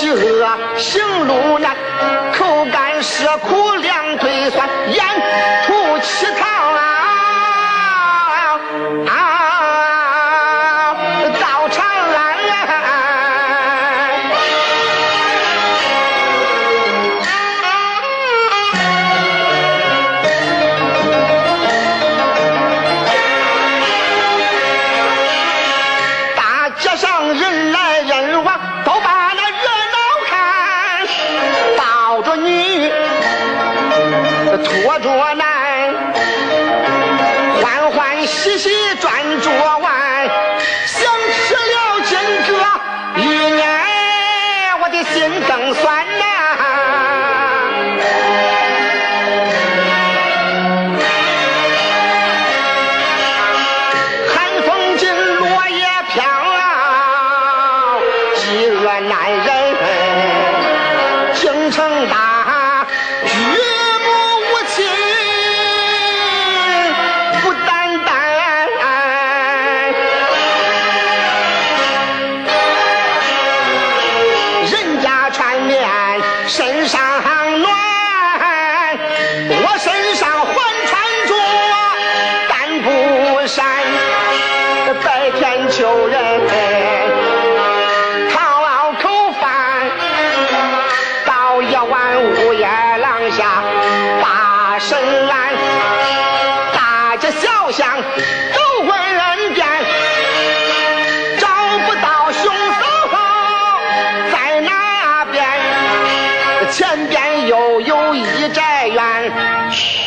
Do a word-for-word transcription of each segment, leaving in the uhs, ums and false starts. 之恶行路难，口干舌苦两腿酸，眼吐气淌啊，啊早产难啊，大街上人来人往，都把拖着难，欢欢喜喜转着弯，想吃了金哥一年，我的心更酸呐、啊。寒风劲落叶飘啊，饥饿难忍，京城大雨。身上暖，我身上还穿着单布衫，白天求人讨口饭，到夜晚午夜廊下把身拦，大街小巷都问人间，找不到凶手在哪边。前边又有一宅院，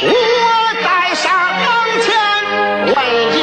我带上往前问。